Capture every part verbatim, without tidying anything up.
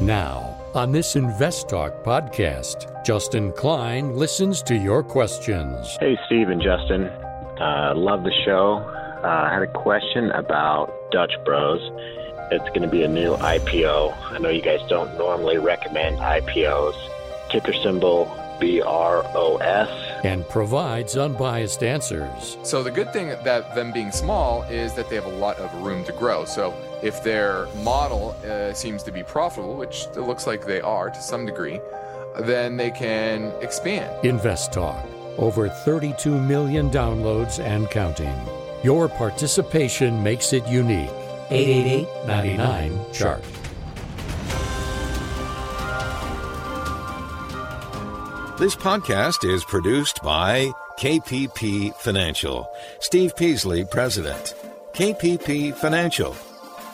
Now, on this InvestTalk podcast, Justin Klein listens to your questions. Hey, Steve and Justin. Uh, love the show. Uh, I had a question about Dutch Bros. It's going to be a new I P O. I know you guys don't normally recommend I P Os. Ticker symbol B R O S. And provides unbiased answers. So the good thing about them being small is that they have a lot of room to grow. So if their model uh, seems to be profitable, which it looks like they are to some degree, then they can expand. InvestTalk. Over thirty-two million downloads and counting. Your participation makes it unique. eight eight eight, nine nine, C H A R T. This podcast is produced by K P P Financial. Steve Peasley, President. K P P Financial.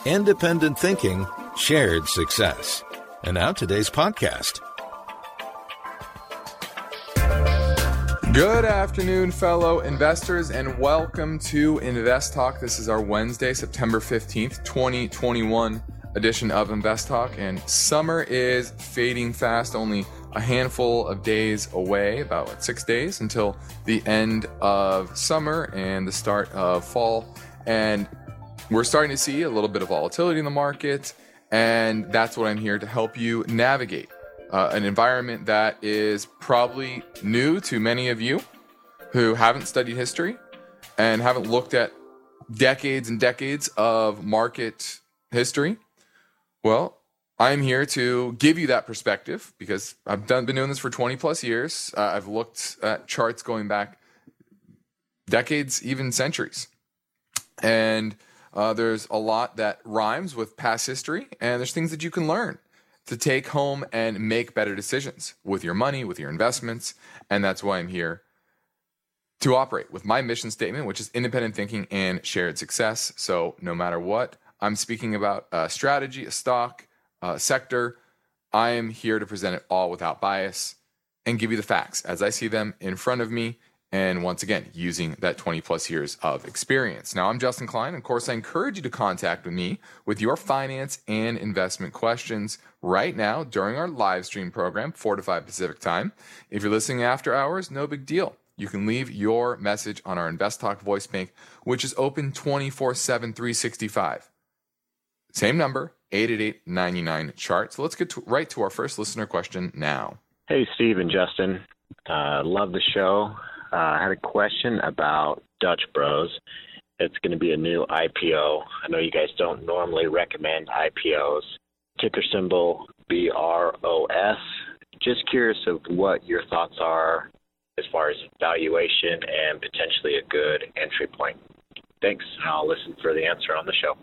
Independent thinking, shared success. And now today's podcast. Good afternoon, fellow investors, and welcome to Invest Talk. This is our Wednesday, September fifteenth, twenty twenty-one edition of Invest Talk. And summer is fading fast, only a handful of days away, about what, six days until the end of summer and the start of fall. And we're starting to see a little bit of volatility in the market, and that's what I'm here to help you navigate. Uh, an environment that is probably new to many of you who haven't studied history and haven't looked at decades and decades of market history. Well, I'm here to give you that perspective because I've done, been doing this for twenty plus years. Uh, I've looked at charts going back decades, even centuries. And uh, there's a lot that rhymes with past history, and there's things that you can learn to take home and make better decisions with your money, with your investments. And that's why I'm here to operate with my mission statement, which is independent thinking and shared success. So no matter what I'm speaking about, a strategy, a stock, Uh, sector, I am here to present it all without bias and give you the facts as I see them in front of me. And once again, using that twenty plus years of experience. Now, I'm Justin Klein. Of course, I encourage you to contact me with your finance and investment questions right now during our live stream program, four to five Pacific time. If you're listening after hours, no big deal. You can leave your message on our InvestTalk voice bank, which is open twenty-four seven, three sixty-five. Same number. eight eight eight, nine nine, C H A R T. So let's get to, right to our first listener question now. Hey, Steve and Justin. Uh, love the show. Uh, I had a question about Dutch Bros. It's going to be a new I P O. I know you guys don't normally recommend I P Os. Ticker symbol B R O S. Just curious of what your thoughts are as far as valuation and potentially a good entry point. Thanks. I'll listen for the answer on the show.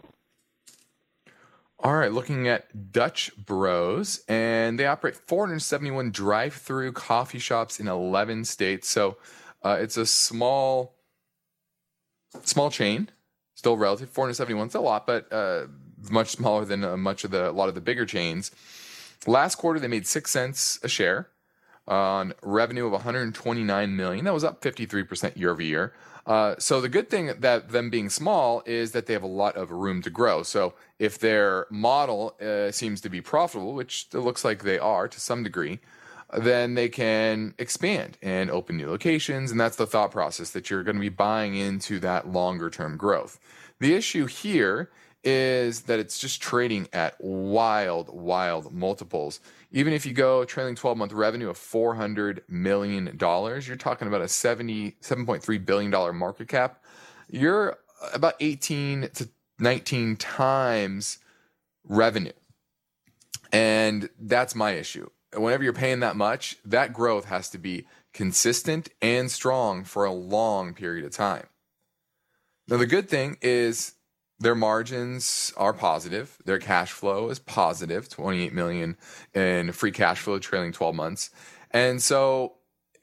All right, looking at Dutch Bros, and they operate four hundred seventy-one drive-through coffee shops in eleven states. So uh, it's a small, small chain, still relative. four hundred seventy-one is a lot, but uh, much smaller than uh, much of the a lot of the bigger chains. Last quarter, they made six cents a share on revenue of one hundred twenty-nine million dollars. That was up fifty-three percent year over year. Uh, so the good thing that them being small is that they have a lot of room to grow. So if their model uh, seems to be profitable, which it looks like they are to some degree, then they can expand and open new locations. And that's the thought process, that you're going to be buying into that longer term growth. The issue here is that it's just trading at wild, wild multiples. Even if you go trailing twelve-month revenue of four hundred million dollars, you're talking about a seventy-seven point three billion dollars market cap. You're about eighteen to nineteen times revenue. And that's my issue. Whenever you're paying that much, that growth has to be consistent and strong for a long period of time. Now, the good thing is their margins are positive. Their cash flow is positive, twenty-eight million dollars in free cash flow trailing twelve months. And so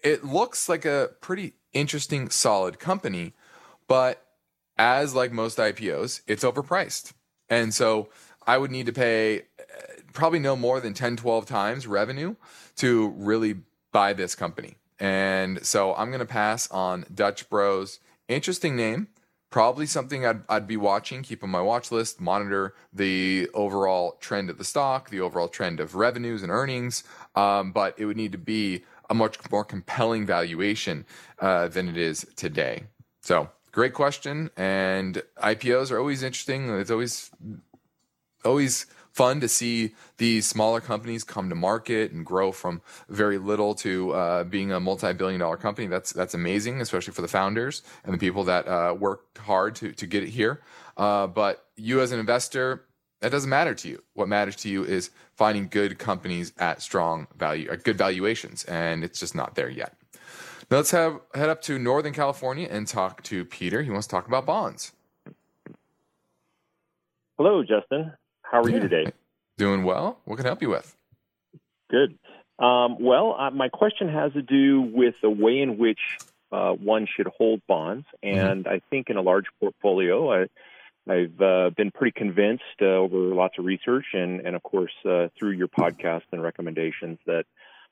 it looks like a pretty interesting, solid company. But as like most I P Os, it's overpriced. And so I would need to pay probably no more than ten, twelve times revenue to really buy this company. And so I'm going to pass on Dutch Bros. Interesting name. probably something I'd, I'd be watching, keep on my watch list, monitor the overall trend of the stock, the overall trend of revenues and earnings. Um, but it would need to be a much more compelling valuation uh, than it is today. So great question. And I P Os are always interesting. It's always, always fun to see these smaller companies come to market and grow from very little to uh, being a multi-billion dollar company. That's that's amazing, especially for the founders and the people that uh, worked hard to, to get it here. Uh, but you as an investor, that doesn't matter to you. What matters to you is finding good companies at strong value, at good valuations, and it's just not there yet. Now let's have, head up to Northern California and talk to Peter. He wants to talk about bonds. Hello, Justin. How are yeah. you today? Doing well. What can I help you with? Good. Um, well, uh, my question has to do with the way in which uh, one should hold bonds. And mm-hmm. I think in a large portfolio, I, I've uh, been pretty convinced uh, over lots of research and, and of course, uh, through your podcast and recommendations that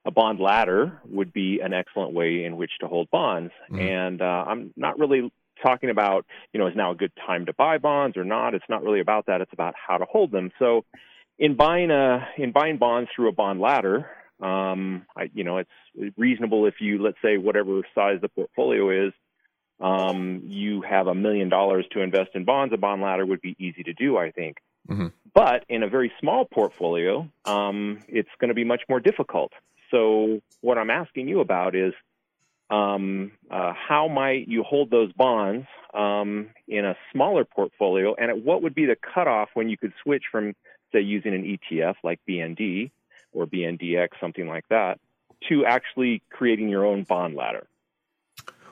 a bond ladder would be an excellent way in which to hold bonds. Mm-hmm. And uh, I'm not really talking about, you know, is now a good time to buy bonds or not? It's not really about that. It's about how to hold them. So, in buying a in buying bonds through a bond ladder, um, I, you know, it's reasonable if you, let's say, whatever size the portfolio is, um, you have a million dollars to invest in bonds. A bond ladder would be easy to do, I think. Mm-hmm. But in a very small portfolio, um, it's going to be much more difficult. So, what I'm asking you about is, Um, uh, how might you hold those bonds um, in a smaller portfolio, and at what would be the cutoff when you could switch from, say, using an E T F like B N D or B N D X, something like that, to actually creating your own bond ladder?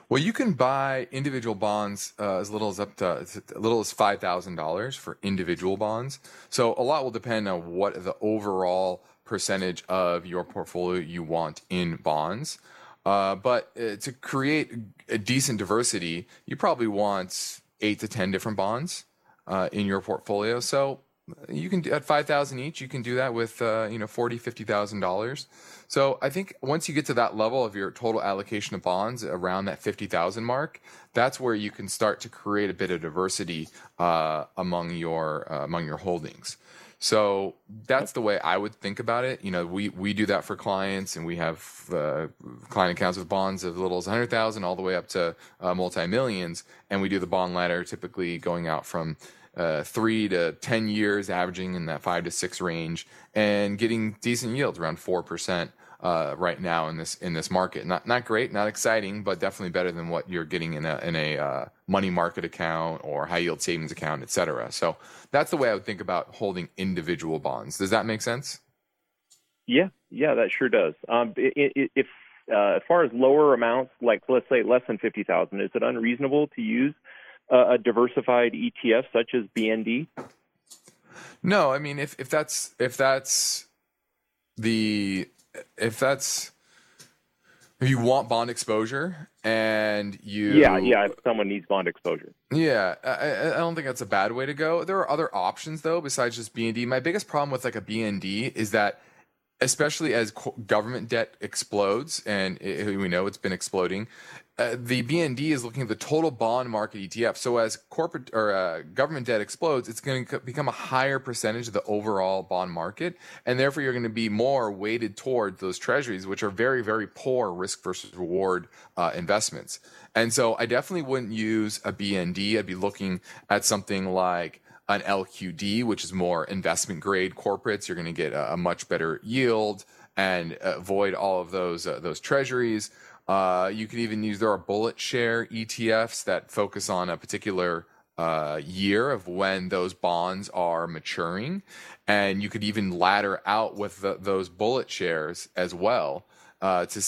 Well, you can buy individual bonds uh, as little as up to as little as five thousand dollars for individual bonds. So a lot will depend on what the overall percentage of your portfolio you want in bonds. Uh, but uh, to create a decent diversity, you probably want eight to ten different bonds uh, in your portfolio. So you can at five thousand each, you can do that with uh, you know forty, fifty thousand dollars. So I think once you get to that level of your total allocation of bonds around that fifty thousand mark, that's where you can start to create a bit of diversity uh, among your uh, among your holdings. So that's the way I would think about it. You know, we, we do that for clients, and we have uh, client accounts with bonds as little as one hundred thousand all the way up to uh, multi-millions. And we do the bond ladder typically going out from uh, three to ten years, averaging in that five to six range and getting decent yields around four percent uh, right now in this in this market. Not not great, not exciting, but definitely better than what you're getting in a, in a uh, money market account or high yield savings account, et cetera. So that's the way I would think about holding individual bonds. Does that make sense? Yeah, yeah, that sure does. Um, it, it, if uh, as far as lower amounts, like let's say less than fifty thousand, is it unreasonable to use a, a diversified E T F such as B N D? No, I mean if if that's if that's the if that's If you want bond exposure and you... Yeah, yeah, if someone needs bond exposure. Yeah, I, I don't think that's a bad way to go. There are other options, though, besides just B N D. My biggest problem with like a B N D is that, especially as government debt explodes, and it, we know it's been exploding, uh, the B N D is looking at the total bond market E T F. So as corporate or uh, government debt explodes, it's going to become a higher percentage of the overall bond market, and therefore you're going to be more weighted towards those treasuries, which are very, very poor risk versus reward uh, investments. And so I definitely wouldn't use a B N D. I'd be looking at something like an L Q D, which is more investment grade corporates. You're going to get a, a much better yield and avoid all of those uh, those treasuries. Uh, you can even use, there are bullet share E T Fs that focus on a particular uh, year of when those bonds are maturing. And you could even ladder out with the, those bullet shares as well uh, to,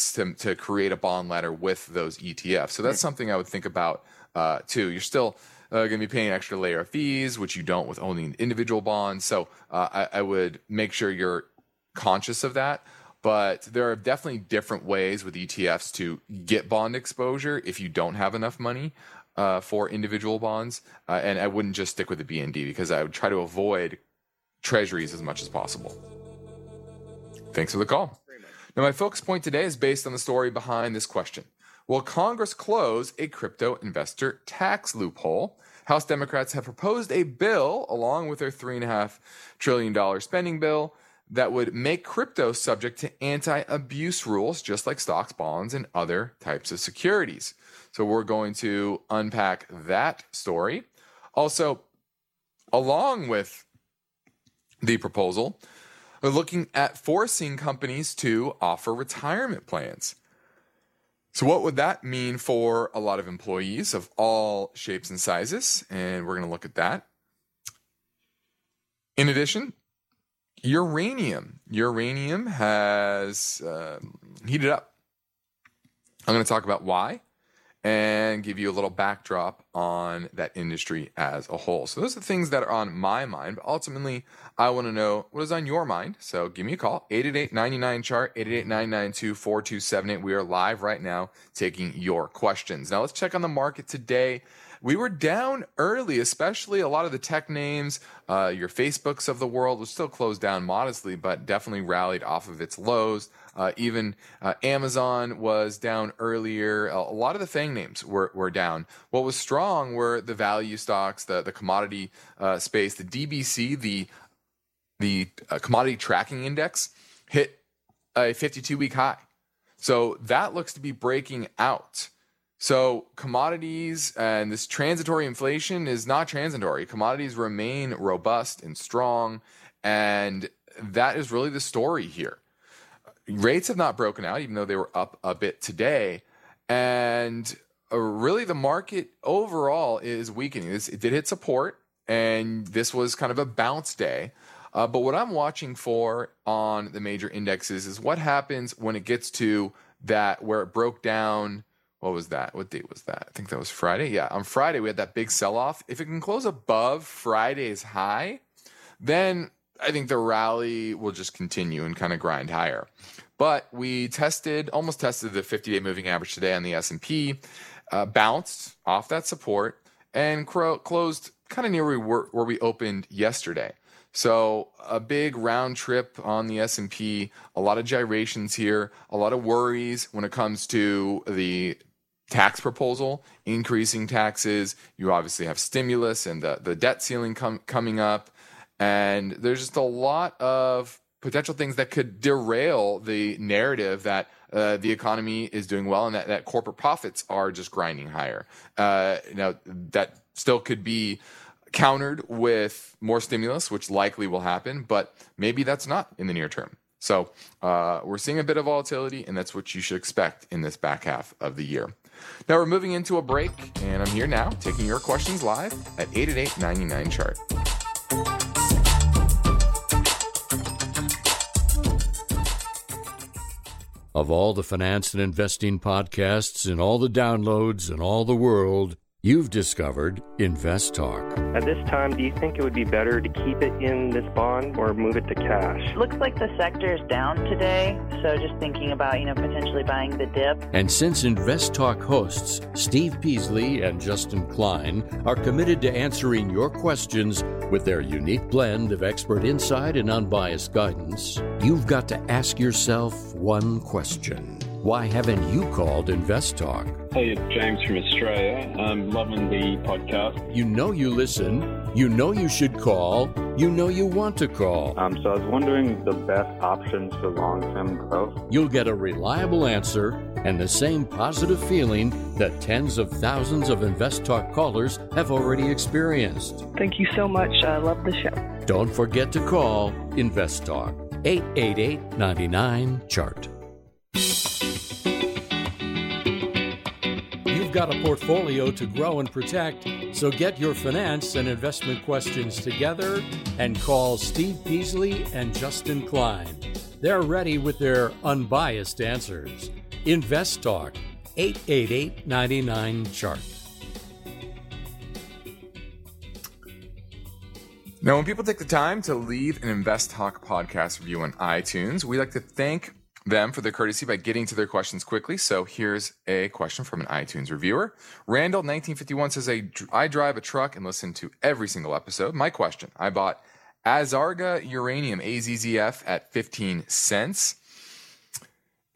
to create a bond ladder with those E T Fs. So that's something I would think about uh, too. You're still uh, going to be paying an extra layer of fees, which you don't with owning individual bonds. So uh, I, I would make sure you're conscious of that. But there are definitely different ways with E T Fs to get bond exposure if you don't have enough money uh, for individual bonds. Uh, and I wouldn't just stick with the B N D, because I would try to avoid treasuries as much as possible. Thanks for the call. Now, my focus point today is based on the story behind this question. Will Congress close a crypto investor tax loophole? House Democrats have proposed a bill, along with their three point five trillion dollars spending bill, that would make crypto subject to anti-abuse rules, just like stocks, bonds, and other types of securities. So we're going to unpack that story. Also, along with the proposal, we're looking at forcing companies to offer retirement plans. So what would that mean for a lot of employees of all shapes and sizes? And we're going to look at that. In addition, uranium. Uranium has uh, heated up. I'm going to talk about why and give you a little backdrop on that industry as a whole. So those are the things that are on my mind, but ultimately I want to know what is on your mind. So give me a call, eight eight eight, nine nine, C H A R T, eight eight eight, nine nine two, four two seven eight. We are live right now taking your questions. Now let's check on the market today. We were down early, especially a lot of the tech names, uh, your Facebooks of the world was still closed down modestly, but definitely rallied off of its lows. Uh, even uh, Amazon was down earlier. A lot of the FANG names were, were down. What was strong were the value stocks, the, the commodity uh, space, the D B C, the, the uh, commodity tracking index hit a fifty-two week high. So that looks to be breaking out. So commodities and this transitory inflation is not transitory. Commodities remain robust and strong, and that is really the story here. Rates have not broken out, even though they were up a bit today, and really the market overall is weakening. This, it did hit support, and this was kind of a bounce day. Uh, but what I'm watching for on the major indexes is what happens when it gets to that where it broke down. What was that? What date was that? I think that was Friday. Yeah, on Friday, we had that big sell-off. If it can close above Friday's high, then I think the rally will just continue and kind of grind higher. But we tested, almost tested the fifty-day moving average today on the S and P, uh, bounced off that support, and cro- closed kind of near where we, were, where we opened yesterday. So a big round trip on the S and P, a lot of gyrations here, a lot of worries when it comes to the tax proposal, increasing taxes. You obviously have stimulus and the, the debt ceiling com- coming up. And there's just a lot of potential things that could derail the narrative that uh, the economy is doing well and that, that corporate profits are just grinding higher. Uh, now, that still could be countered with more stimulus, which likely will happen, but maybe that's not in the near term. So uh, we're seeing a bit of volatility, and that's what you should expect in this back half of the year. Now we're moving into a break, and I'm here now taking your questions live at eight eight eight, nine nine, C H A R T. Of all the finance and investing podcasts and all the downloads and all the world, you've discovered InvestTalk. At this time, do you think it would be better to keep it in this bond or move it to cash? Looks like the sector is down today, so just thinking about, you know, potentially buying the dip. And since InvestTalk hosts Steve Peasley and Justin Klein are committed to answering your questions with their unique blend of expert insight and unbiased guidance, you've got to ask yourself one question. Why haven't you called InvestTalk? Hey, it's James from Australia. I'm loving the podcast. You know you listen. You know you should call. You know you want to call. Um, so I was wondering the best options for long-term growth. You'll get a reliable answer and the same positive feeling that tens of thousands of InvestTalk callers have already experienced. Thank you so much. I love the show. Don't forget to call InvestTalk. eight eight eight, nine nine, C H A R T. Got a portfolio to grow and protect, so get your finance and investment questions together and call Steve Peasley and Justin Klein. They're ready with their unbiased answers. Invest Talk, eight eight eight, nine nine, C H A R T. Now, when people take the time to leave an Invest Talk podcast review on iTunes, we like to thank them for their courtesy by getting to their questions quickly. So here's a question from an iTunes reviewer. Randall nineteen fifty-one says, I drive a truck and listen to every single episode. My question, I bought Azarga Uranium, A Z Z F, at fifteen cents.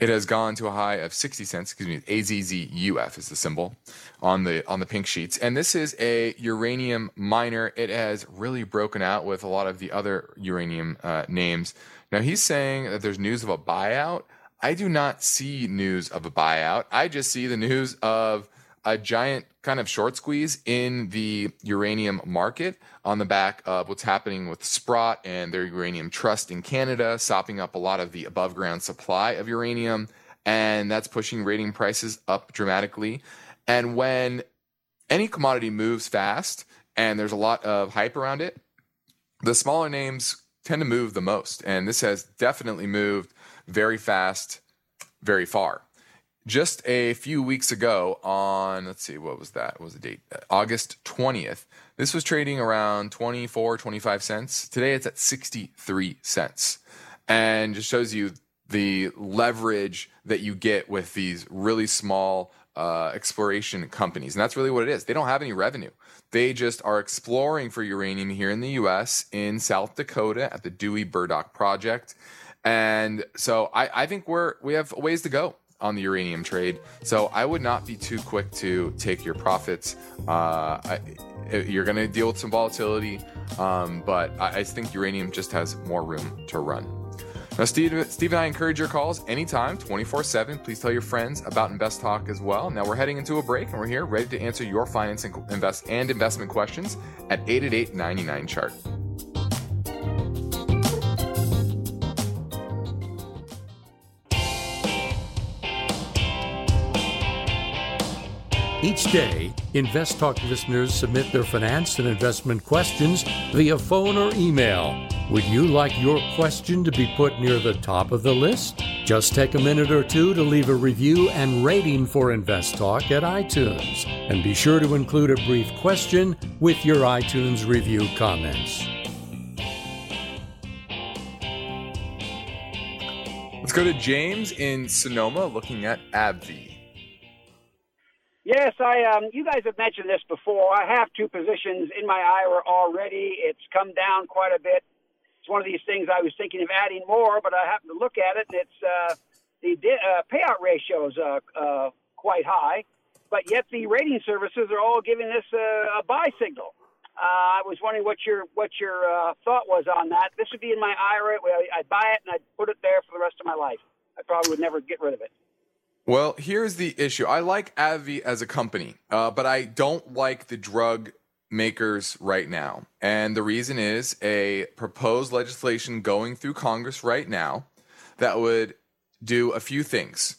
It has gone to a high of sixty cents, excuse me, A Z Z U F is the symbol on the on the pink sheets. And this is a uranium miner. It has really broken out with a lot of the other uranium uh, names. Now, he's saying that there's news of a buyout. I do not see news of a buyout. I just see the news of a giant kind of short squeeze in the uranium market on the back of what's happening with Sprott and their uranium trust in Canada, sopping up a lot of the above ground supply of uranium. And that's pushing uranium prices up dramatically. And when any commodity moves fast and there's a lot of hype around it, the smaller names tend to move the most. And this has definitely moved very fast, very far. Just a few weeks ago on, let's see, what was that? What was the date? August twentieth. This was trading around twenty-four, twenty-five cents. Today it's at sixty-three cents. And just shows you the leverage that you get with these really small uh, exploration companies. And that's really what it is. They don't have any revenue. They just are exploring for uranium here in the U S in South Dakota at the Dewey Burdock Project. And so I, I think we're we have ways to go on the uranium trade. So I would not be too quick to take your profits. Uh, I, you're going to deal with some volatility, um, but I, I think uranium just has more room to run. Now, Steve, Steve and I encourage your calls anytime, twenty-four seven. Please tell your friends about InvestTalk as well. Now, we're heading into a break, and we're here ready to answer your finance and, invest, and investment questions at eight eight eight, nine nine, C H A R T. Each day, InvestTalk listeners submit their finance and investment questions via phone or email. Would you like your question to be put near the top of the list? Just take a minute or two to leave a review and rating for InvestTalk at iTunes. And be sure to include a brief question with your iTunes review comments. Let's go to James in Sonoma looking at AbbVie. Yes, I. Um, you guys have mentioned this before. I have two positions in my I R A already. It's come down quite a bit. It's one of these things I was thinking of adding more, but I happened to look at it, and it's uh, the di- uh, payout ratio is uh, uh, quite high, but yet the rating services are all giving this uh, a buy signal. Uh, I was wondering what your what your uh, thought was on that. This would be in my I R A. I'd buy it, and I'd put it there for the rest of my life. I probably would never get rid of it. Well, here's the issue. I like AbbVie as a company, uh, but I don't like the drug makers right now. And the reason is a proposed legislation going through Congress right now that would do a few things.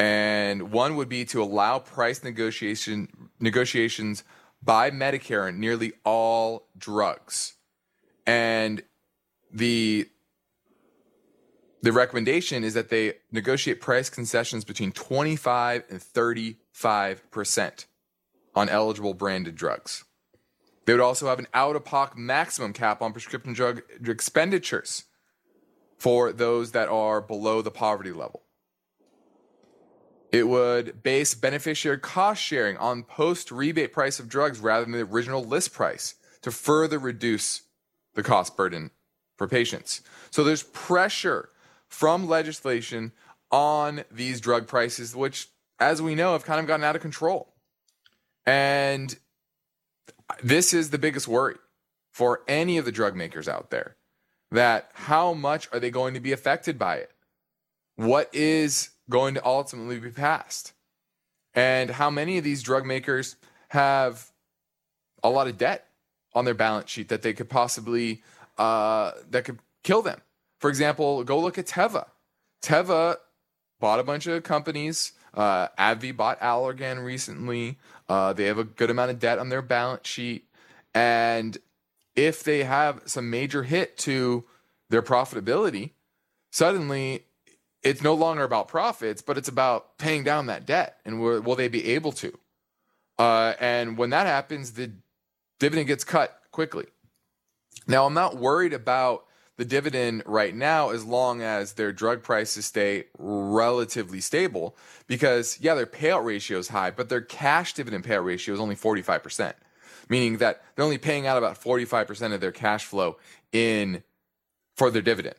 And one would be to allow price negotiation negotiations by Medicare in nearly all drugs. And the The recommendation is that they negotiate price concessions between twenty-five and thirty-five percent on eligible branded drugs. They would also have an out-of-pocket maximum cap on prescription drug expenditures for those that are below the poverty level. It would base beneficiary cost sharing on post-rebate price of drugs rather than the original list price to further reduce the cost burden for patients. So there's pressure from legislation on these drug prices, which, as we know, have kind of gotten out of control. And this is the biggest worry for any of the drug makers out there, that how much are they going to be affected by it? What is going to ultimately be passed? And how many of these drug makers have a lot of debt on their balance sheet that they could possibly, uh, that could kill them? For example, go look at Teva. Teva bought a bunch of companies. Uh, AbbVie bought Allergan recently. Uh, they have a good amount of debt on their balance sheet. And if they have some major hit to their profitability, suddenly it's no longer about profits, but it's about paying down that debt. And will they be able to? Uh, and when that happens, the dividend gets cut quickly. Now, I'm not worried about the dividend right now, as long as their drug prices stay relatively stable, because yeah, their payout ratio is high, but their cash dividend payout ratio is only forty-five percent, meaning that they're only paying out about forty-five percent of their cash flow in for their dividend.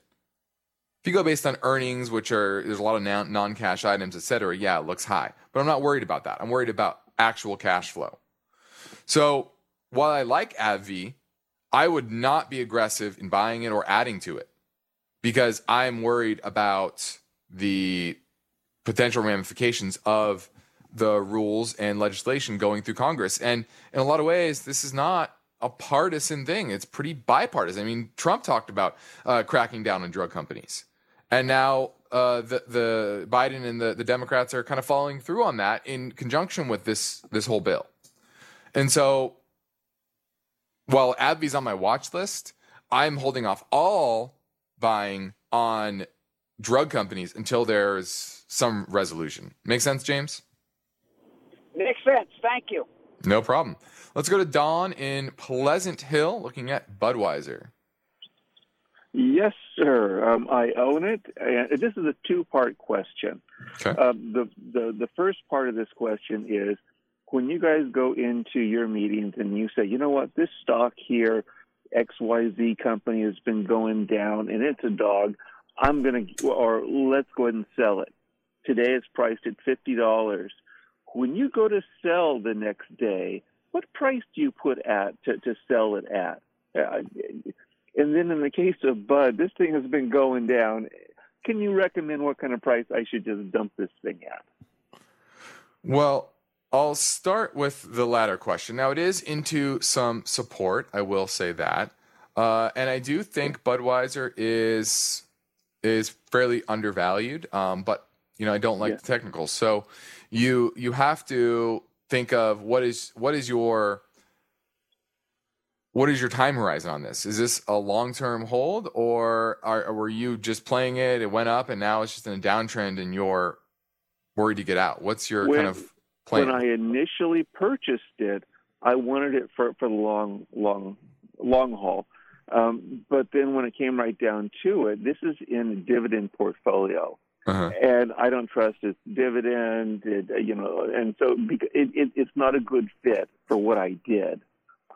If you go based on earnings, which are, there's a lot of non-cash items, et cetera, yeah, it looks high. But I'm not worried about that. I'm worried about actual cash flow. So while I like AbbVie, I would not be aggressive in buying it or adding to it because I'm worried about the potential ramifications of the rules and legislation going through Congress. And in a lot of ways, this is not a partisan thing. It's pretty bipartisan. I mean, Trump talked about uh, cracking down on drug companies. And now uh, the, the Biden and the, the Democrats are kind of following through on that in conjunction with this this whole bill. And so while AbbVie's on my watch list, I'm holding off all buying on drug companies until there's some resolution. Make sense, James? Makes sense. Thank you. No problem. Let's go to Don in Pleasant Hill looking at Budweiser. Yes, sir. Um, I own it. And this is a two-part question. Okay. Um, the, the, the first part of this question is, when you guys go into your meetings and you say, you know what, this stock here, X Y Z company has been going down and it's a dog, I'm going to, or let's go ahead and sell it. Today it's priced at fifty dollars. When you go to sell the next day, what price do you put at to, to sell it at? Uh, and then in the case of Bud, this thing has been going down. Can you recommend what kind of price I should just dump this thing at? Well, I'll start with the latter question. Now, it is into some support. I will say that. Uh, and I do think Budweiser is is fairly undervalued, um, but you know, I don't like yeah. the technicals. So you you have to think of what is what is your what is your time horizon on this? Is this a long-term hold, or are, were you just playing it, it went up, and now it's just in a downtrend and you're worried to get out? What's your when, kind of plan? When I initially purchased it, I wanted it for, for the long, long, long haul. Um, but then when it came right down to it, this is in a dividend portfolio. Uh-huh. And I don't trust its dividend, it, you know, and so it, it, it's not a good fit for what I did.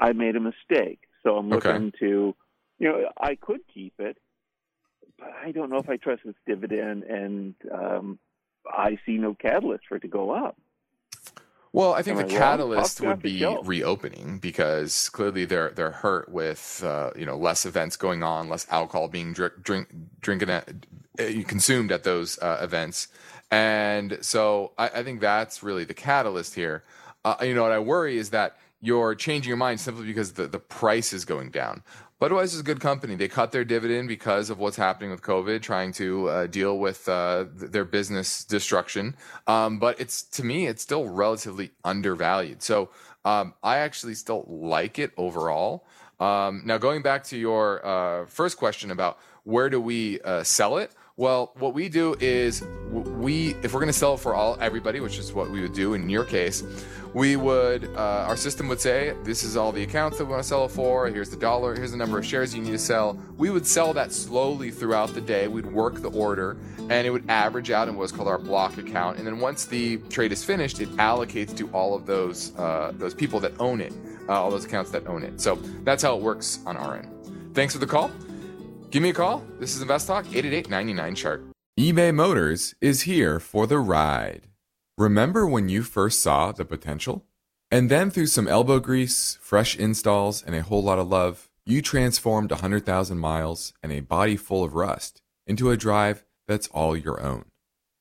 I made a mistake, so I'm looking okay. to, you know, I could keep it, but I don't know if I trust its dividend, and um, I see no catalyst for it to go up. Well, I think Am the I catalyst would be reopening because clearly they're they're hurt with uh, you know, less events going on, less alcohol being drink, drink drinking at, uh, consumed at those uh, events, and so I, I think that's really the catalyst here. Uh, you know, what I worry is that you're changing your mind simply because the, the price is going down. Budweiser is a good company. They cut their dividend because of what's happening with COVID, trying to uh, deal with uh, th- their business destruction. Um, but it's to me, it's still relatively undervalued. So um, I actually still like it overall. Um, now, going back to your uh, first question about where do we uh, sell it? Well, what we do is we, if we're going to sell it for all everybody, which is what we would do in your case, we would, uh, our system would say, this is all the accounts that we want to sell it for. Here's the dollar. Here's the number of shares you need to sell. We would sell that slowly throughout the day. We'd work the order and it would average out in what's called our block account. And then once the trade is finished, it allocates to all of those, uh, those people that own it, uh, all those accounts that own it. So that's how it works on our end. Tthanks for the call. Give me a call. This is InvestTalk, eight eight eight, nine nine, sharp. eBay Motors is here for the ride. Remember when you first saw the potential? And then through some elbow grease, fresh installs, and a whole lot of love, you transformed one hundred thousand miles and a body full of rust into a drive that's all your own.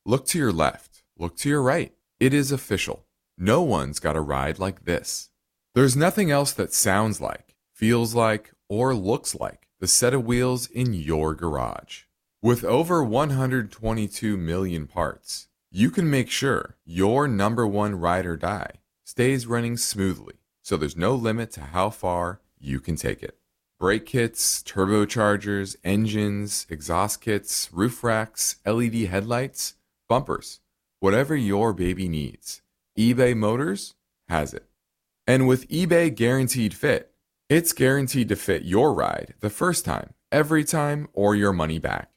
Look to your left. Look to your right. It is official. No one's got a ride like this. There's nothing else that sounds like, feels like, or looks like the set of wheels in your garage. With over one hundred twenty-two million parts, you can make sure your number one ride or die stays running smoothly, so there's no limit to how far you can take it. Brake kits, turbochargers, engines, exhaust kits, roof racks, L E D headlights, bumpers, whatever your baby needs, eBay Motors has it. And with eBay Guaranteed Fit, it's guaranteed to fit your ride the first time, every time, or your money back.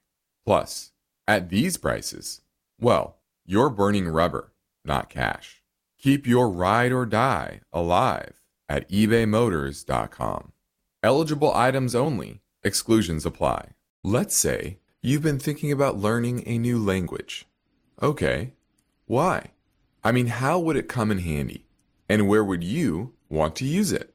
Plus, at these prices, well, you're burning rubber, not cash. Keep your ride or die alive at ebay motors dot com. Eligible items only. Exclusions apply. Let's say You've been thinking about learning a new language. Okay, why? I mean, how would it come in handy? And where would you want to use it?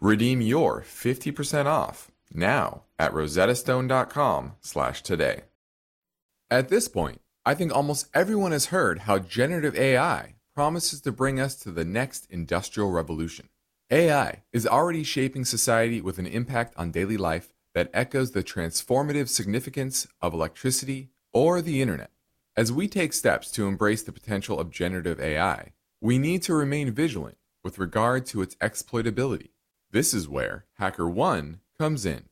Redeem your fifty percent off now at rosettastone.com slash today. At this point, I think almost everyone has heard how generative A I promises to bring us to the next industrial revolution. A I is already shaping society with an impact on daily life that echoes the transformative significance of electricity or the internet. As we take steps to embrace the potential of generative A I, we need to remain vigilant with regard to its exploitability. This is where HackerOne comes in.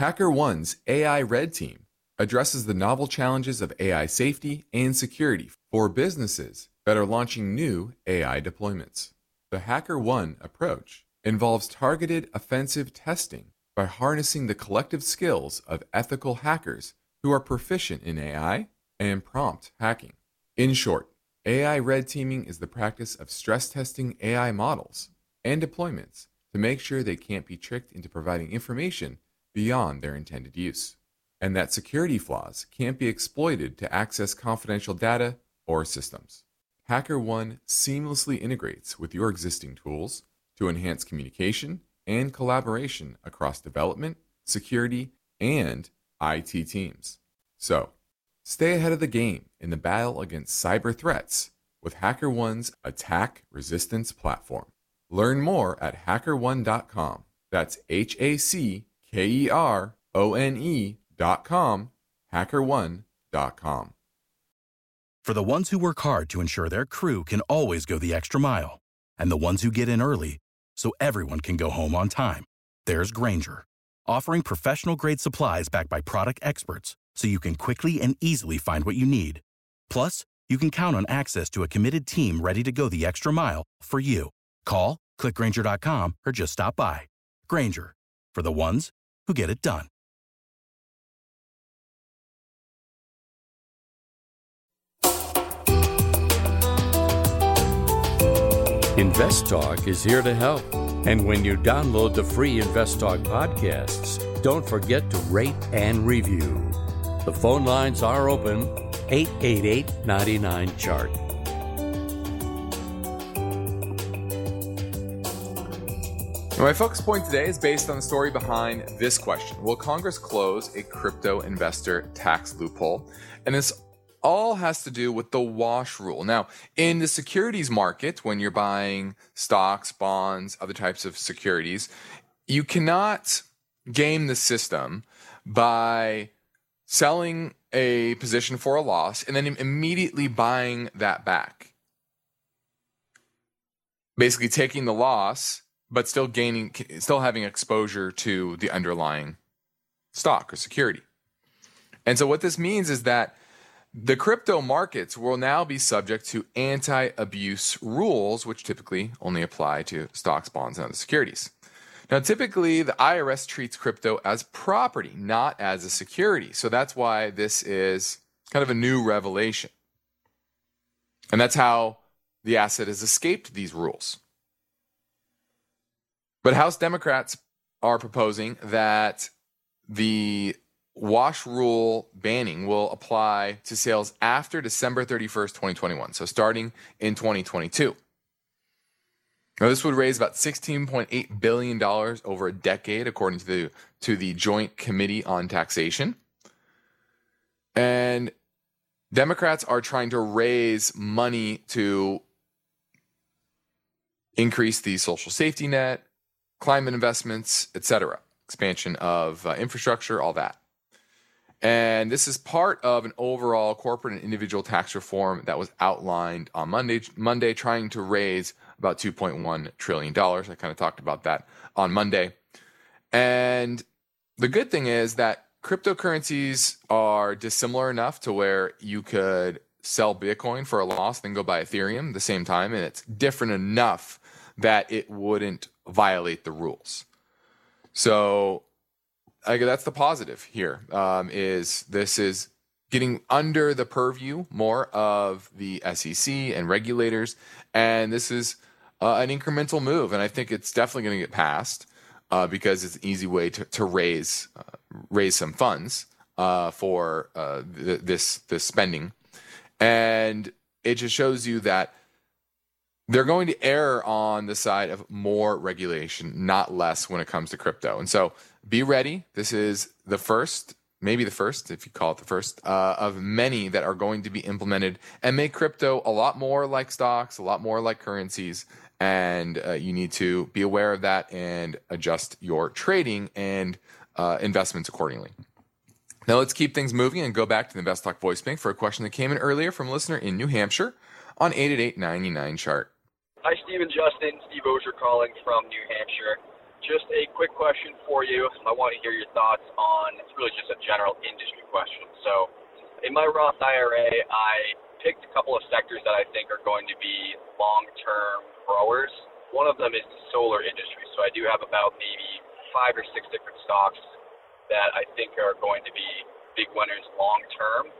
HackerOne's A I Red Team addresses the novel challenges of A I safety and security for businesses that are launching new A I deployments. The HackerOne approach involves targeted offensive testing by harnessing the collective skills of ethical hackers who are proficient in A I and prompt hacking. In short, A I red teaming is the practice of stress testing A I models and deployments to make sure they can't be tricked into providing information beyond their intended use, and that security flaws can't be exploited to access confidential data or systems. HackerOne seamlessly integrates with your existing tools to enhance communication and collaboration across development, security, and I T teams. So, stay ahead of the game in the battle against cyber threats with HackerOne's attack resistance platform. Learn more at HackerOne dot com. That's H A C K E R O N E dot com, HackerOne dot com. For the ones who work hard to ensure their crew can always go the extra mile, and the ones who get in early so everyone can go home on time, there's Grainger, offering professional-grade supplies backed by product experts so you can quickly and easily find what you need. Plus, you can count on access to a committed team ready to go the extra mile for you. Call, click Grainger dot com, or just stop by. Grainger, for the ones who get it done. InvestTalk is here to help. And when you download the free InvestTalk podcasts, don't forget to rate and review. The phone lines are open, eight eight eight, nine nine, C H A R T. My focus point today is based on the story behind this question. Will Congress close a crypto investor tax loophole? And this all has to do with the wash rule. Now, in the securities market, when you're buying stocks, bonds, other types of securities, you cannot game the system by selling a position for a loss and then immediately buying that back. Basically taking the loss, but still gaining, still having exposure to the underlying stock or security. And so what this means is that the crypto markets will now be subject to anti-abuse rules, which typically only apply to stocks, bonds, and other securities. Now, typically, the I R S treats crypto as property, not as a security. So that's why this is kind of a new revelation. And that's how the asset has escaped these rules. But House Democrats are proposing that the wash rule banning will apply to sales after December thirty-first, twenty twenty-one, so starting in twenty twenty-two. Now, this would raise about sixteen point eight billion dollars over a decade, according to the, to the Joint Committee on Taxation. And Democrats are trying to raise money to increase the social safety net, climate investments, et cetera, expansion of uh, infrastructure, all that. And this is part of an overall corporate and individual tax reform that was outlined on Monday, Monday trying to raise about two point one trillion dollars. I kind of talked about that on Monday. And the good thing is that cryptocurrencies are dissimilar enough to where you could sell Bitcoin for a loss, then go buy Ethereum at the same time. And it's different enough that it wouldn't violate the rules. So I guess that's the positive here, um, is this is getting under the purview more of the S E C and regulators. And this is uh, an incremental move. And I think it's definitely going to get passed. Uh, because it's an easy way to, to raise uh, raise some funds uh, for uh, th- this this spending, and it just shows you that they're going to err on the side of more regulation, not less, when it comes to crypto. And so, be ready. This is the first, maybe the first, if you call it the first, uh, of many that are going to be implemented and make crypto a lot more like stocks, a lot more like currencies. And uh, you need to be aware of that and adjust your trading and uh, investments accordingly. Now let's keep things moving and go back to the InvestTalk voice bank for a question that came in earlier from a listener in New Hampshire on eight eight eight, nine nine, chart. Hi, Steve and Justin. Steve Osher calling from New Hampshire. Just a quick question for you. I want to hear your thoughts on, it's really just a general industry question. So in my Roth I R A, I picked a couple of sectors that I think are going to be long-term growers. One of them is the solar industry. So I do have about maybe five or six different stocks that I think are going to be big winners long-term.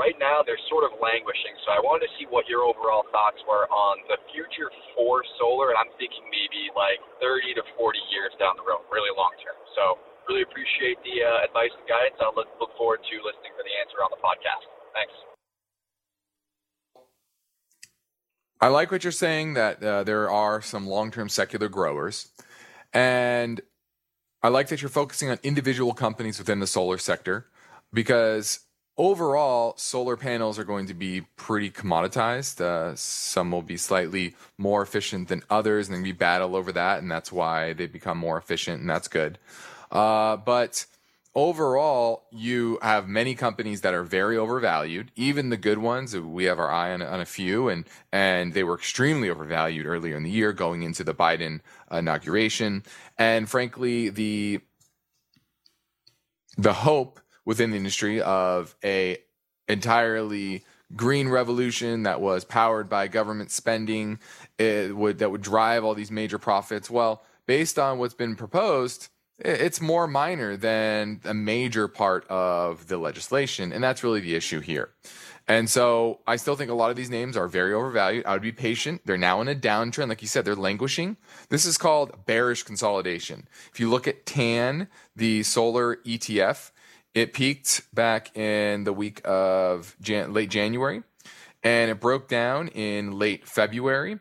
Right now, they're sort of languishing. So I wanted to see what your overall thoughts were on the future for solar. And I'm thinking maybe like thirty to forty years down the road, really long-term. So really appreciate the uh, advice and guidance. I'll look, look forward to listening for the answer on the podcast. Thanks. I like what you're saying, that uh, there are some long-term secular growers. And I like that you're focusing on individual companies within the solar sector, because overall, solar panels are going to be pretty commoditized. Uh, some will be slightly more efficient than others, and then we battle over that, and that's why they become more efficient, and that's good. Uh, but overall, you have many companies that are very overvalued, even the good ones. We have our eye on, on a few, and and they were extremely overvalued earlier in the year going into the Biden inauguration. And frankly, the the hope within the industry of a entirely green revolution that was powered by government spending, it would that would drive all these major profits. Well, based on what's been proposed, it's more minor than a major part of the legislation, and that's really the issue here. And so I still think a lot of these names are very overvalued. I would be patient. They're now in a downtrend. Like you said, they're languishing. This is called bearish consolidation. If you look at T A N, the solar E T F, it peaked back in the week of Jan- late January, and it broke down in late February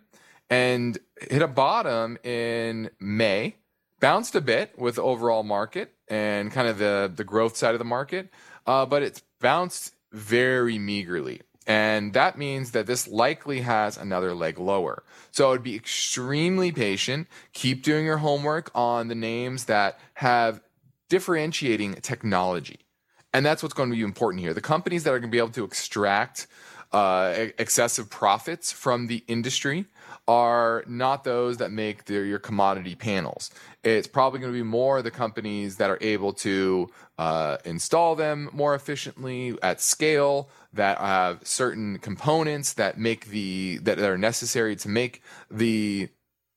and hit a bottom in May. Bounced a bit with the overall market and kind of the, the growth side of the market, uh, but it's bounced very meagerly. And that means that this likely has another leg lower. So I would be extremely patient. Keep doing your homework on the names that have differentiating technology. And that's what's going to be important here. The companies that are going to be able to extract uh, excessive profits from the industry are not those that make their, your commodity panels. It's probably going to be more the companies that are able to uh, install them more efficiently at scale, that have certain components that make the that are necessary to make the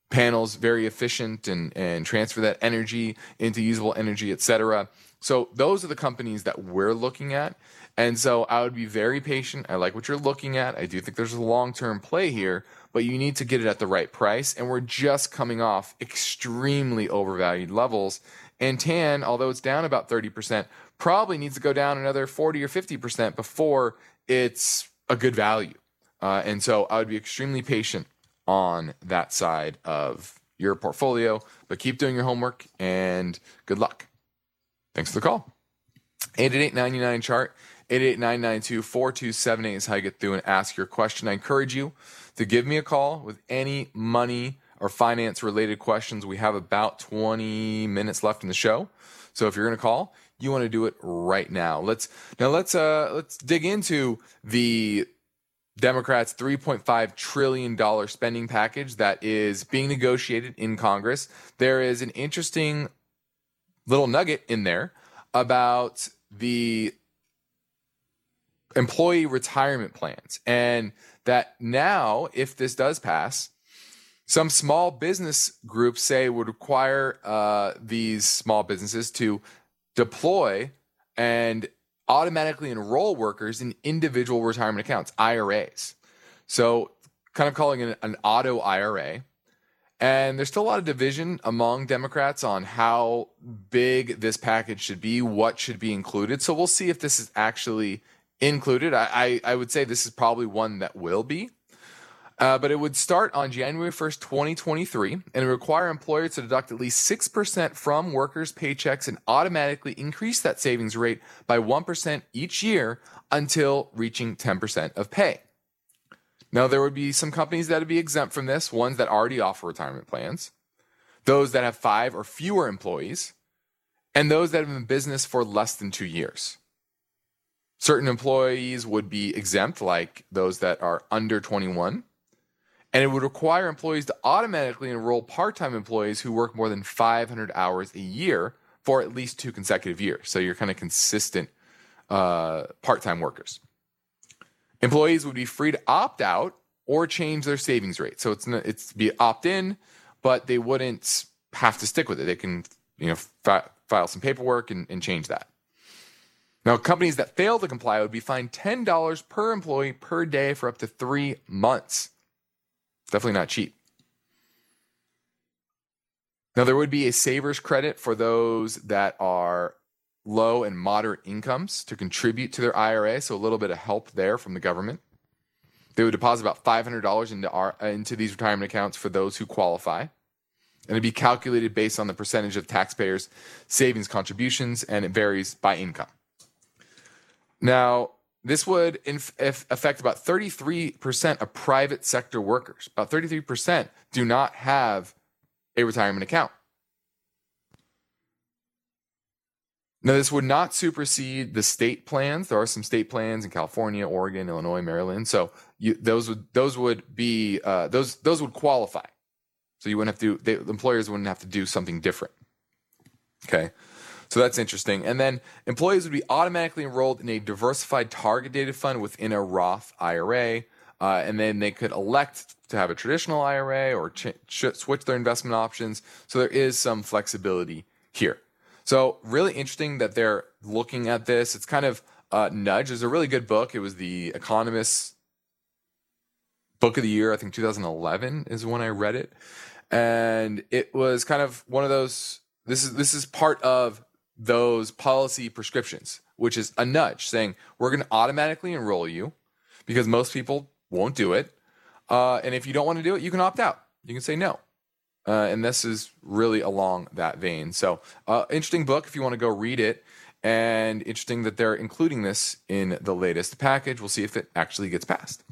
panels very efficient and, and transfer that energy into usable energy, et cetera. So those are the companies that we're looking at. And so I would be very patient. I like what you're looking at. I do think there's a long-term play here, but you need to get it at the right price. And we're just coming off extremely overvalued levels. And T A N, although it's down about thirty percent, probably needs to go down another forty or fifty percent before it's a good value. Uh, and so I would be extremely patient on that side of your portfolio, but keep doing your homework and good luck. Thanks for the call. eight eight eight, nine nine chart. eight eight eight, nine nine two, four two seven eight is how you get through and ask your question. I encourage you to give me a call with any money or finance related questions. We have about twenty minutes left in the show. So if you're going to call, you want to do it right now. Let's now let's uh, let's dig into the Democrats' three point five trillion dollars spending package that is being negotiated in Congress. There is an interesting little nugget in there about the employee retirement plans, and that now, if this does pass, some small business groups say would require uh, these small businesses to deploy and automatically enroll workers in individual retirement accounts, I R As. So kind of calling it an auto I R A. And there's still a lot of division among Democrats on how big this package should be, what should be included. So we'll see if this is actually included. I, I, I would say this is probably one that will be. Uh, but it would start on January first, twenty twenty-three, and it would require employers to deduct at least six percent from workers' paychecks and automatically increase that savings rate by one percent each year until reaching ten percent of pay. Now, there would be some companies that would be exempt from this, ones that already offer retirement plans, those that have five or fewer employees, and those that have been in business for less than two years. Certain employees would be exempt, like those that are under twenty-one. And it would require employees to automatically enroll part-time employees who work more than five hundred hours a year for at least two consecutive years. So you're kind of consistent uh, part-time workers. Employees would be free to opt out or change their savings rate. So it's it's be opt-in, but they wouldn't have to stick with it. They can you know fi- file some paperwork and, and change that. Now, companies that fail to comply would be fined ten dollars per employee per day for up to three months. Definitely not cheap. Now, there would be a saver's credit for those that are low and moderate incomes to contribute to their I R A, so a little bit of help there from the government. They would deposit about five hundred dollars into, our, into these retirement accounts for those who qualify, and it'd be calculated based on the percentage of taxpayers' savings contributions, and it varies by income. Now, this would inf- affect about thirty-three percent of private sector workers. About thirty-three percent do not have a retirement account. Now, this would not supersede the state plans. There are some state plans in California, Oregon, Illinois, Maryland. So you, those would those would be uh, those those would qualify. So you wouldn't have to. They, the employers wouldn't have to do something different. Okay. So that's interesting. And then employees would be automatically enrolled in a diversified target date fund within a Roth I R A. Uh, and then they could elect to have a traditional I R A or ch- ch- switch their investment options. So there is some flexibility here. So really interesting that they're looking at this. It's kind of a nudge. It's a really good book. It was The Economist's Book of the Year. I think two thousand eleven is when I read it. And it was kind of one of those, this is this is part of those policy prescriptions, which is a nudge saying we're going to automatically enroll you because most people won't do it. Uh, and if you don't want to do it, you can opt out. You can say no. Uh, and this is really along that vein. So uh, interesting book if you want to go read it. And interesting that they're including this in the latest package. We'll see if it actually gets passed.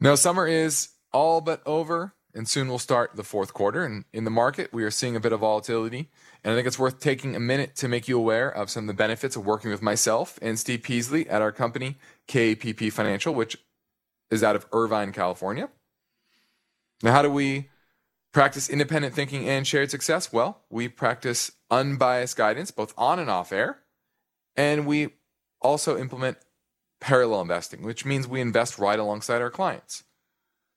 Now, summer is all but over, and soon we'll start the fourth quarter. And in the market, we are seeing a bit of volatility. And I think it's worth taking a minute to make you aware of some of the benefits of working with myself and Steve Peasley at our company, K P P Financial, which is out of Irvine, California. Now, how do we practice independent thinking and shared success? Well, we practice unbiased guidance, both on and off air. And we also implement parallel investing, which means we invest right alongside our clients.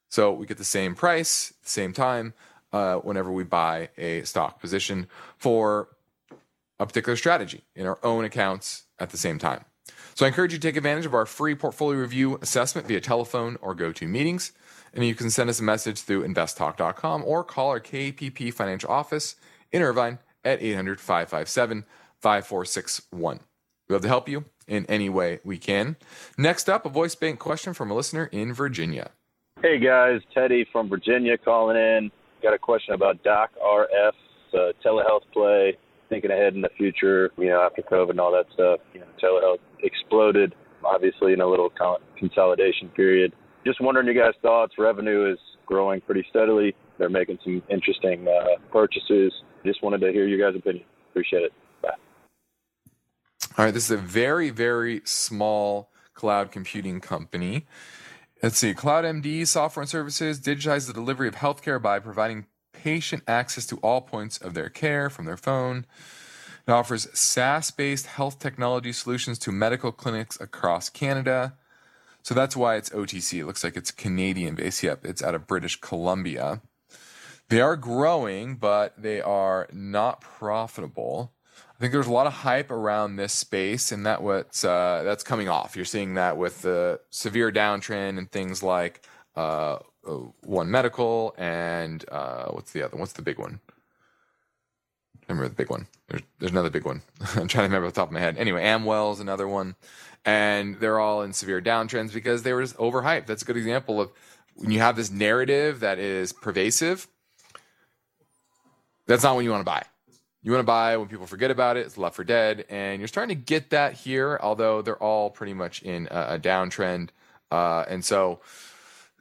So we get the same price, same time, uh, whenever we buy a stock position for a particular strategy in our own accounts at the same time. So I encourage you to take advantage of our free portfolio review assessment via telephone or go-to meetings. And you can send us a message through invest talk dot com or call our K P P Financial office in Irvine at eight hundred, five five seven, five four six one. We'd love to help you in any way we can. Next up, a voice bank question from a listener in Virginia. Hey, guys. Teddy from Virginia calling in. Got a question about Doc R F's uh, telehealth play, thinking ahead in the future, you know, after COVID and all that stuff. You know, telehealth exploded, obviously, in a little consolidation period. Just wondering your guys' thoughts. Revenue is growing pretty steadily. They're making some interesting uh, purchases. Just wanted to hear your guys' opinion. Appreciate it. Bye. All right. This is a very, very small cloud computing company. Let's see. Cloud M D software and services digitize the delivery of healthcare by providing patient access to all points of their care from their phone. It offers SaaS-based health technology solutions to medical clinics across Canada. So that's why it's O T C. It looks like it's Canadian-based. Yep, it's out of British Columbia. They are growing, but they are not profitable. I think there's a lot of hype around this space, and that what's uh, that's coming off. You're seeing that with the severe downtrend and things like uh, One Medical and uh, what's the other one? What's the big one? I remember the big one. There's, there's another big one. I'm trying to remember off the top of my head. Anyway, Amwell's another one. And they're all in severe downtrends because they were just overhyped. That's a good example of when you have this narrative that is pervasive, that's not what you want to buy. You want to buy when people forget about it, it's left for dead. And you're starting to get that here, although they're all pretty much in a, a downtrend. Uh, and so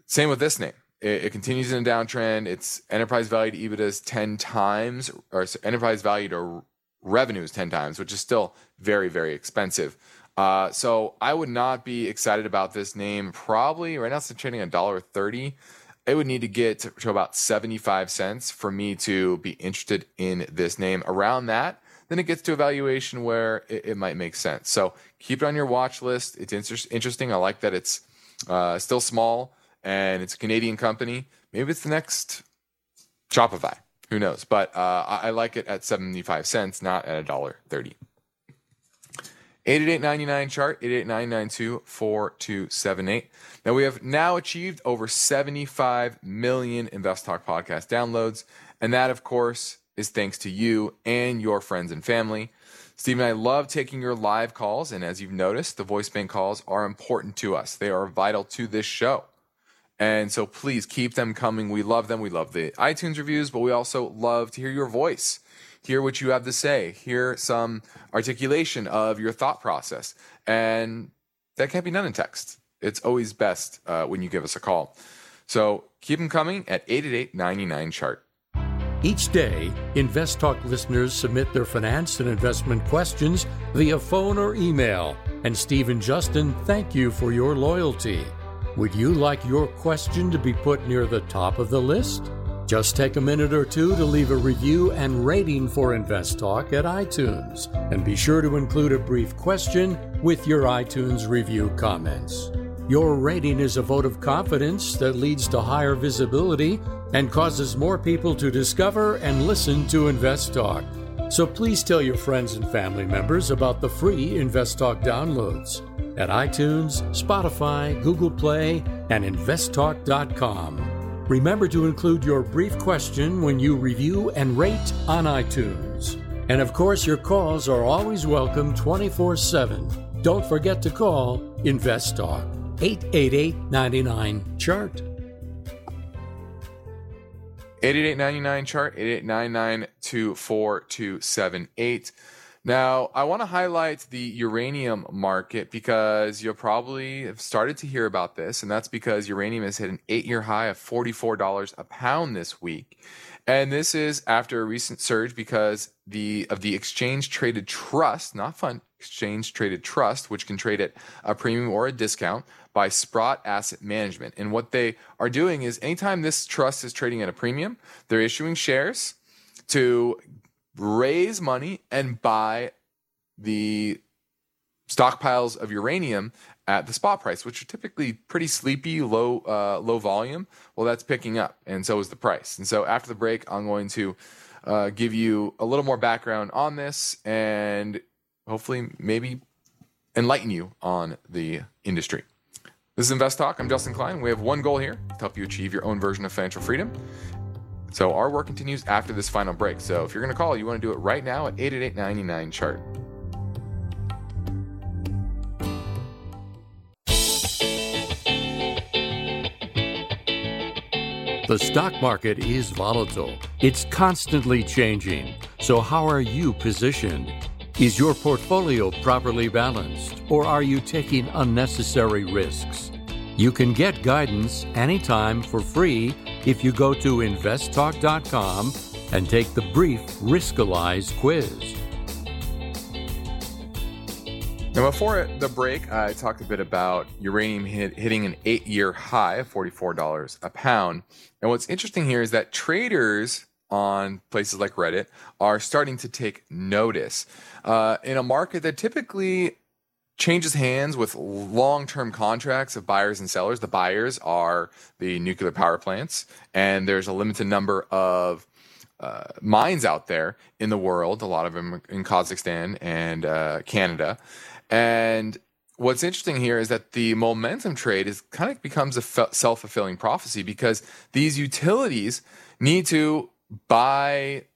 same with this name. It, it continues in a downtrend. Its enterprise value to EBITDA is ten times, or enterprise value to revenue is ten times, which is still very, very expensive. Uh, so I would not be excited about this name. Probably right now it's trading at one dollar thirty. It would need to get to, to about seventy-five cents for me to be interested in this name. Around that, then it gets to a valuation where it, it might make sense. So keep it on your watch list. It's inter- interesting. I like that it's uh, still small and it's a Canadian company. Maybe it's the next Shopify. Who knows? But uh, I, I like it at seventy-five cents, not at one dollar thirty. eight eight eight, nine nine chart, eight eight eight, nine nine two, four two seven eight. Now, we have now achieved over seventy-five million Invest Talk podcast downloads. And that, of course, is thanks to you and your friends and family. Steve and I love taking your live calls. And as you've noticed, the voice bank calls are important to us. They are vital to this show. And so please keep them coming. We love them. We love the iTunes reviews, but we also love to hear your voice. Hear what you have to say. Hear some articulation of your thought process. And that can't be done in text. It's always best uh, when you give us a call. So keep them coming at eight eight eight, nine nine chart. Each day, InvestTalk listeners submit their finance and investment questions via phone or email. And Steve and Justin thank you for your loyalty. Would you like your question to be put near the top of the list? Just take a minute or two to leave a review and rating for InvestTalk at iTunes. And be sure to include a brief question with your iTunes review comments. Your rating is a vote of confidence that leads to higher visibility and causes more people to discover and listen to InvestTalk. So please tell your friends and family members about the free InvestTalk downloads at iTunes, Spotify, Google Play, and invest talk dot com. Remember to include your brief question when you review and rate on iTunes. And of course, your calls are always welcome twenty-four seven. Don't forget to call InvestTalk, eight eight eight, nine nine chart. eight eight eight, nine nine chart, eight eight eight, nine nine two, four two seven eight. Now, I want to highlight the uranium market because you'll probably have started to hear about this, and that's because uranium has hit an eight-year high of forty-four dollars a pound this week. And this is after a recent surge because the of the exchange-traded trust, not fund, exchange-traded trust, which can trade at a premium or a discount by Sprott Asset Management. And what they are doing is anytime this trust is trading at a premium, they're issuing shares to raise money and buy the stockpiles of uranium at the spot price, which are typically pretty sleepy, low uh, low volume. Well, that's picking up, and so is the price. And so after the break, I'm going to uh, give you a little more background on this and hopefully maybe enlighten you on the industry. This is Invest Talk. I'm Justin Klein. We have one goal here, to help you achieve your own version of financial freedom. So our work continues after this final break. So if you're going to call, you want to do it right now at eight eight eight, nine nine, C H A R T. The stock market is volatile. It's constantly changing. So how are you positioned? Is your portfolio properly balanced, or are you taking unnecessary risks? You can get guidance anytime for free if you go to invest talk dot com and take the brief Riskalyze quiz. Now, before the break, I talked a bit about uranium hit, hitting an eight-year high of forty-four dollars a pound. And what's interesting here is that traders on places like Reddit are starting to take notice uh, in a market that typically changes hands with long-term contracts of buyers and sellers. The buyers are the nuclear power plants, and there's a limited number of Uh, mines out there in the world, a lot of them in Kazakhstan and uh, Canada. And what's interesting here is that the momentum trade is kind of becomes a fe- self-fulfilling prophecy, because these utilities need to buy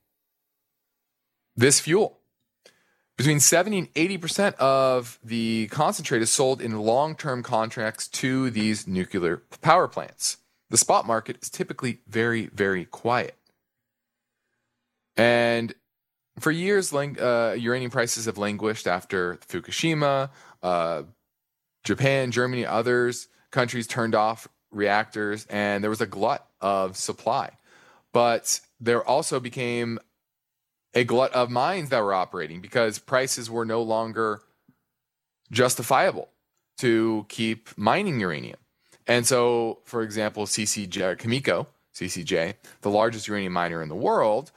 this fuel. Between seventy and eighty percent of the concentrate is sold in long-term contracts to these nuclear power plants. The spot market is typically very, very quiet. And for years, uh, uranium prices have languished after Fukushima. Uh, Japan, Germany, others countries turned off reactors, and there was a glut of supply. But there also became a glut of mines that were operating because prices were no longer justifiable to keep mining uranium. And so, for example, C C J, Cameco, C C J, the largest uranium miner in the world,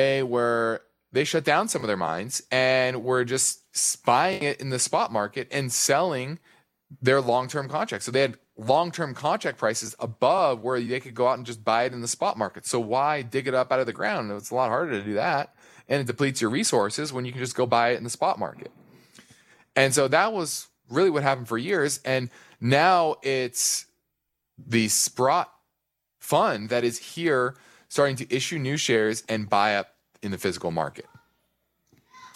They were they shut down some of their mines and were just buying it in the spot market and selling their long-term contracts. So they had long-term contract prices above where they could go out and just buy it in the spot market. So why dig it up out of the ground? It's a lot harder to do that, and it depletes your resources when you can just go buy it in the spot market. And so that was really what happened for years. And now it's the Sprott fund that is here, starting to issue new shares and buy up in the physical market.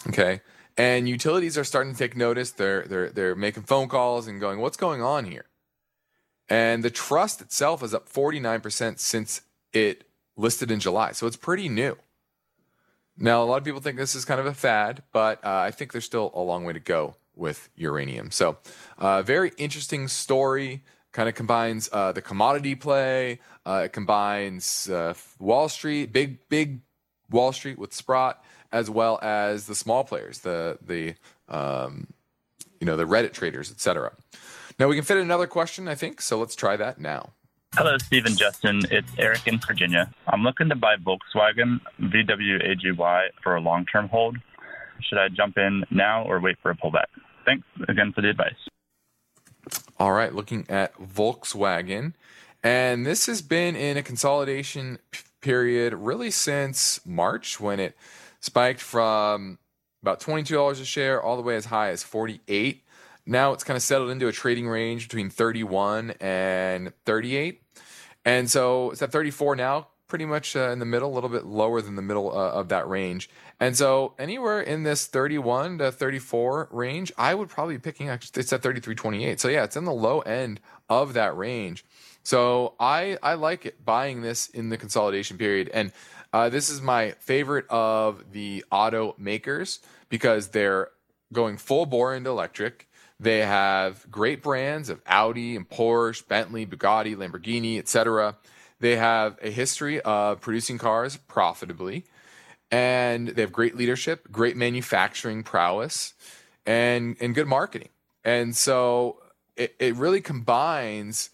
Okay. And utilities are starting to take notice. They're, they're, they're making phone calls and going, what's going on here? And the trust itself is up forty-nine percent since it listed in July. So it's pretty new. Now, a lot of people think this is kind of a fad, but uh, I think there's still a long way to go with uranium. So uh, very interesting story. Kind of combines uh, the commodity play. Uh, it combines uh, Wall Street, big big Wall Street with Sprott, as well as the small players, the the um, you know the Reddit traders, et cetera. Now we can fit in another question, I think. So let's try that now. Hello, Steve and Justin. It's Eric in Virginia. I'm looking to buy Volkswagen V W A G Y for a long-term hold. Should I jump in now or wait for a pullback? Thanks again for the advice. All right, looking at Volkswagen. And this has been in a consolidation p- period really since March, when it spiked from about twenty-two dollars a share all the way as high as forty-eight. Now it's kind of settled into a trading range between thirty-one and thirty-eight. And so it's at thirty-four now, pretty much uh, in the middle, a little bit lower than the middle uh, of that range. And so anywhere in this thirty-one to thirty-four range, I would probably be picking. Actually, it's at thirty-three twenty-eight. So yeah, it's in the low end of that range. So I, I like it, buying this in the consolidation period. And uh, this is my favorite of the auto makers because they're going full bore into electric. They have great brands of Audi and Porsche, Bentley, Bugatti, Lamborghini, et cetera. They have a history of producing cars profitably, and they have great leadership, great manufacturing prowess, and, and good marketing. And so it, it really combines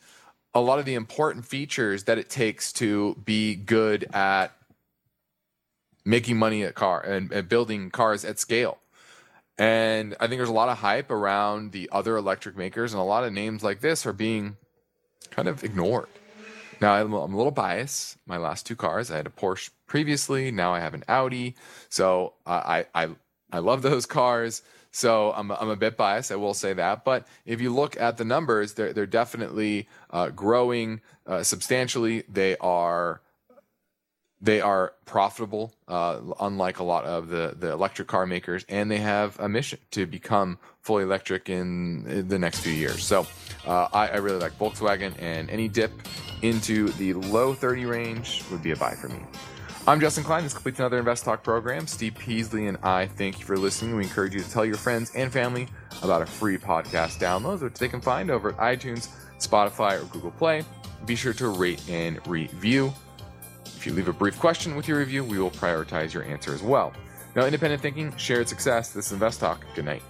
a lot of the important features that it takes to be good at making money at car and, and building cars at scale. And I think there's a lot of hype around the other electric makers, and a lot of names like this are being kind of ignored. Now, I'm a little biased. My last two cars, I had a Porsche previously. Now I have an Audi. So I I, I love those cars. So I'm, I'm a bit biased. I will say that. But if you look at the numbers, they're, they're definitely uh, growing uh, substantially. They are They are profitable, uh, unlike a lot of the, the electric car makers, and they have a mission to become fully electric in, in the next few years. So uh, I, I really like Volkswagen, and any dip into the low thirty range would be a buy for me. I'm Justin Klein. This completes another Invest Talk program. Steve Peasley and I thank you for listening. We encourage you to tell your friends and family about a free podcast download, which they can find over at iTunes, Spotify, or Google Play. Be sure to rate and review. If you leave a brief question with your review, we will prioritize your answer as well. Now, independent thinking, shared success. This is InvestTalk. Good night.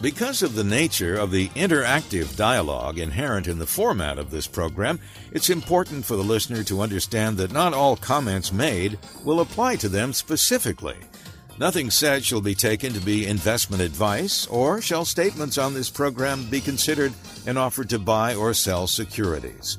Because of the nature of the interactive dialogue inherent in the format of this program, it's important for the listener to understand that not all comments made will apply to them specifically. Nothing said shall be taken to be investment advice, or shall statements on this program be considered an offer to buy or sell securities.